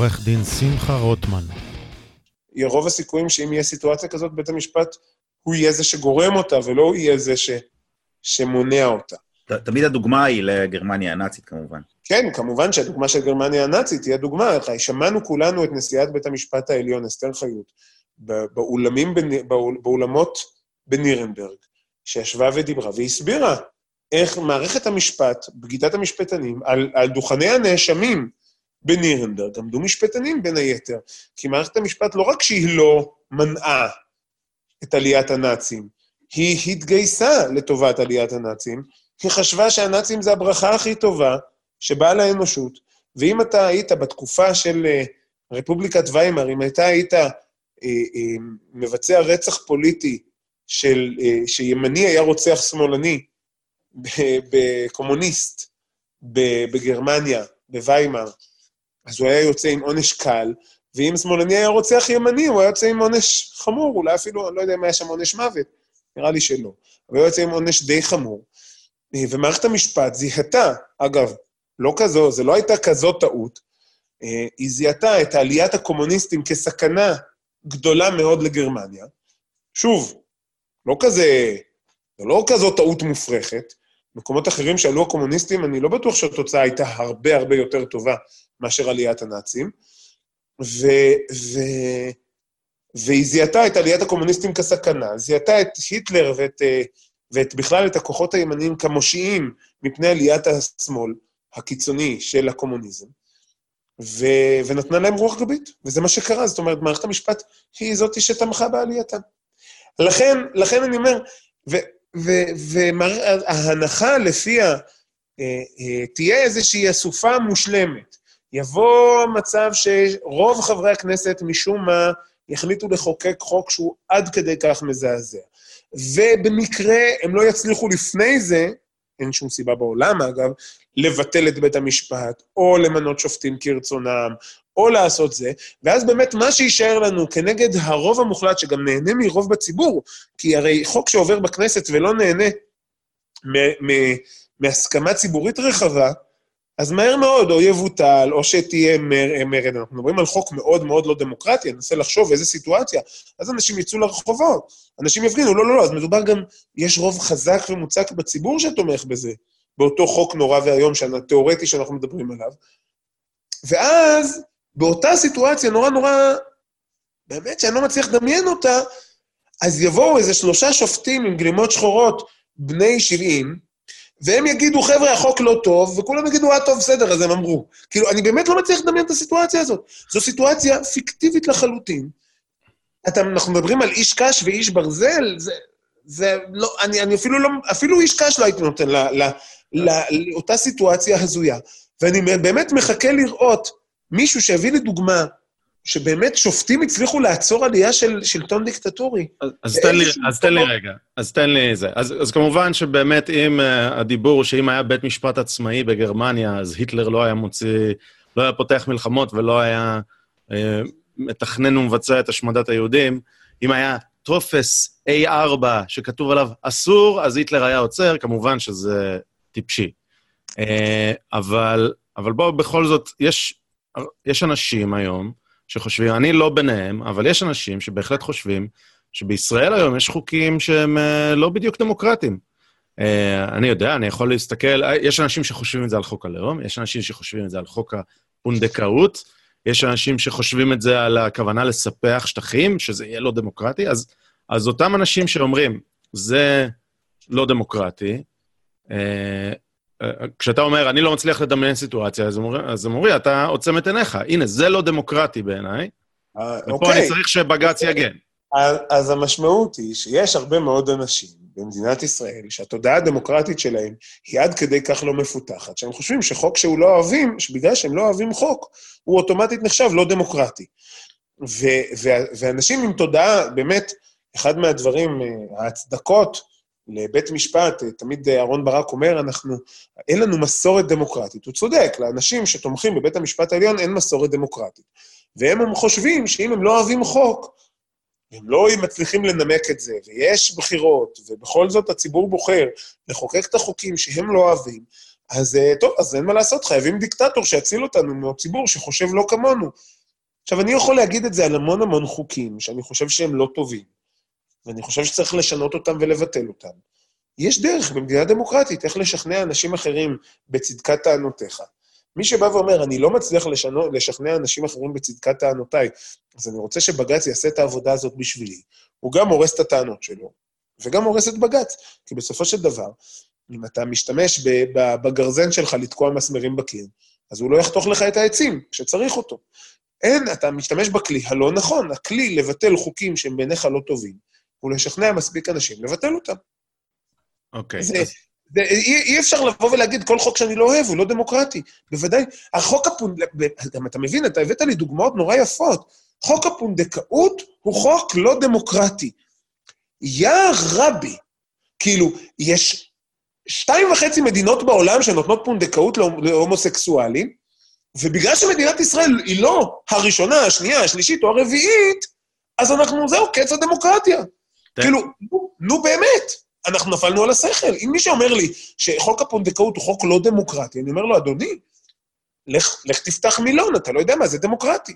עורך דין שמחה רוטמן. רוב הסיכויים שאם יהיה סיטואציה כזאת, בית המשפט הוא יהיה זה שגורם אותה, ולא הוא יהיה זה שמונע אותה. תמיד הדוגמה היא לגרמניה הנאצית, כמובן. כן, כמובן שהדוגמה של גרמניה הנאצית היא הדוגמה. שמענו כולנו את נשיאת בית המשפט העליון, אסתר חיות, באולמות בנירנברג, שישבה ודיברה והסבירה איך מערכת המשפט, בגידת המשפטנים, על דוכני הנאשמים בנירנברג, עמדו משפטנים בין היתר, כי מערכת המשפט לא רק שהיא לא מנעה את עליית הנאצים, היא התגייסה לטובת עליית הנאצים, היא חשבה שהנאצים זה הברכה הכי טובה שבאה לאנושות, ואם אתה היית בתקופה של רפובליקת ויימר, אם אתה היית מבצע רצח פוליטי של שימני היה רוצח שמאלני, בקומוניסט בגרמניה, בוויימר, אז הוא היה יוצא עם עונש קל, ואם שמאלני היה רוצח ימני, הוא היה יוצא עם עונש חמור, אולי אפילו, אני לא יודע אם היה שם עונש מוות, נראה לי שלא, אבל היה יוצא עם עונש די חמור, ומערכת המשפט זיהתה, אגב, לא כזו, זה לא הייתה כזו טעות, היא זיהתה את עליית הקומוניסטים כסכנה גדולה מאוד לגרמניה, שוב, לא כזה, זה לא כזו טעות מופרכת, מקומות אחרים שעלו הקומוניסטים, אני לא בטוח שהתוצאה הייתה הרבה הרבה יותר טובה מאשר עליית הנאצים, והיא זיהתה את עליית הקומוניסטים כסכנה, זיהתה את היטלר ואת בכלל את הכוחות הימניים כמושיעים מפני עליית השמאל הקיצוני של הקומוניזם, ונתנה להם רוח גבית, וזה מה שקרה, זאת אומרת, מערכת המשפט היא זאתי שתמכה בעלייתה. לכן אני אומר, וההנחה לפיה תהיה איזושהי אסופה מושלמת, יבוא מצב שרוב חברי הכנסת משום מה יחליטו לחוקק חוק שהוא עד כדי כך מזעזע. ובמקרה הם לא יצליחו לפני זה, אין שום סיבה בעולם אגב, לבטל את בית המשפט, או למנות שופטים כרצונם, או לעשות זה, ואז באמת מה שישאר לנו כנגד הרוב המוחלט, שגם נהנה מרוב בציבור, כי הרי חוק שעובר בכנסת ולא נהנה מהסכמה ציבורית רחבה, אז מהר מאוד, או יבוטל, או שתהיה מרד, אנחנו מדברים על חוק מאוד מאוד לא דמוקרטי, ננסה לחשוב איזה סיטואציה, אז אנשים יצאו לרחובות, אנשים יפגינו, לא, אז מדובר גם, יש רוב חזק ומוצק בציבור שתומך בזה, באותו חוק נורא והיום, תיאורטי שאנחנו מדברים עליו, ואז, באותה סיטואציה נורא, באמת שאני לא מצליח לדמיין אותה, אז יבואו איזה 3 שופטים עם גלימות שחורות, בני 70, והם יגידו, חבר'ה, החוק לא טוב, וכולם יגידו, טוב, בסדר, אז הם אמרו. כאילו, אני באמת לא מצליח לדמיין את הסיטואציה הזאת. זו סיטואציה פיקטיבית לחלוטין. אנחנו מדברים על איש קש ואיש ברזל, זה לא, אני אפילו לא, אפילו איש קש לא הייתי נותן לאותה סיטואציה הזויה. ואני באמת מחכה לראות מישהו שהביא לדוגמה, שבאמת שופטים הצליחו לעצור עלייה של שלטון דיקטטורי. אז תן לי רגע. אז כמובן שבאמת אם הדיבור שאם היה בית משפט עצמאי בגרמניה, אז היטלר לא היה מוציא, לא היה פותח מלחמות ולא היה מתכנן ומבצע את השמדת היהודים, אם היה טופס A4 שכתוב עליו אסור, אז היטלר היה עוצר, כמובן שזה טיפשי. אבל בואו בכל זאת, יש אנשים היום, שחושבים, אני לא ביניהם, אבל יש אנשים שבהחלט חושבים שבישראל היום יש חוקים שהם לא בדיוק דמוקרטיים. אני יודע, אני יכול להסתכל, יש אנשים שחושבים את זה על חוק הלאום, יש אנשים שחושבים את זה על חוק הפונדקאות, יש אנשים שחושבים את זה על הכוונה לספח שטחים, שזה יהיה לא דמוקרטי, אז אותם אנשים שאומרים, זה לא דמוקרטי, כשאתה אומר, אני לא מצליח לדמיין סיטואציה, אז אמורי, אתה עוצם את עיניך. הנה, זה לא דמוקרטי בעיניי, ופה אני צריך שבג"ץ יגן. אז המשמעות היא שיש הרבה מאוד אנשים במדינת ישראל, שהתודעה הדמוקרטית שלהם היא עד כדי כך לא מפותחת, שהם חושבים שחוק שהוא לא אוהבים, שבגלל שהם לא אוהבים חוק, הוא אוטומטית נחשב לא דמוקרטי. ואנשים עם תודעה, באמת, אחד מהדברים, ההצדקות, לבית משפט, תמיד אהרון ברק אומר, אין לנו מסורת דמוקרטית. הוא צודק, לאנשים שתומכים בבית המשפט העליון אין מסורת דמוקרטית. והם חושבים שאם הם לא אוהבים חוק, אם לא מצליחים לנמק את זה, ויש בחירות, ובכל זאת הציבור בוחר לחוקק את החוקים שהם לא אוהבים, אז טוב, אז אין מה לעשות, חייבים דיקטטור שיציל אותנו מהציבור שחושב לא כמונו. עכשיו, אני יכול להגיד את זה על המון המון חוקים, שאני חושב שהם לא טובים, ואני חושב שצריך לשנות אותם ולבטל אותם. יש דרך במדינה דמוקרטית איך לשכנע אנשים אחרים בצדקת טענותיך. מי שבא ואומר, אני לא מצליח לשכנע אנשים אחרים בצדקת טענותיי, אז אני רוצה שבג"ץ יעשה את העבודה הזאת בשבילי. הוא גם הורס את הטענות שלו, וגם הורס את בג"ץ, כי בסופו של דבר, אם אתה משתמש בגרזן שלך לתקוע מסמרים בקיר, אז הוא לא יחתוך לך את העצים כשצריך אותו. אין, אתה משתמש בכלי הלא נכון, הכלי לבטל חוקים שהם בעיניך לא טובים, ולשכנע מספיק אנשים לבטל אותם. אוקיי. אי אפשר לבוא ולהגיד, כל חוק שאני לא אוהב, הוא לא דמוקרטי. בוודאי, החוק גם אתה מבין, אתה הבאת לי דוגמאות נורא יפות. חוק הפונדקאות הוא חוק לא דמוקרטי. יא רבי, כאילו, יש 2.5 מדינות בעולם שנותנות פונדקאות להומוסקסואלים, ובגלל שמדינת ישראל היא לא הראשונה, השנייה, השלישית או הרביעית, אז אנחנו, זהו, קץ הדמוקרטיה. כאילו, נו באמת. אנחנו נפלנו על השכל. אם מי שאומר לי שחוק הפונדקאות הוא חוק לא דמוקרטי, אני אומר לו, אדוני, לך תפתח מילון, אתה לא יודע מה, זה דמוקרטי.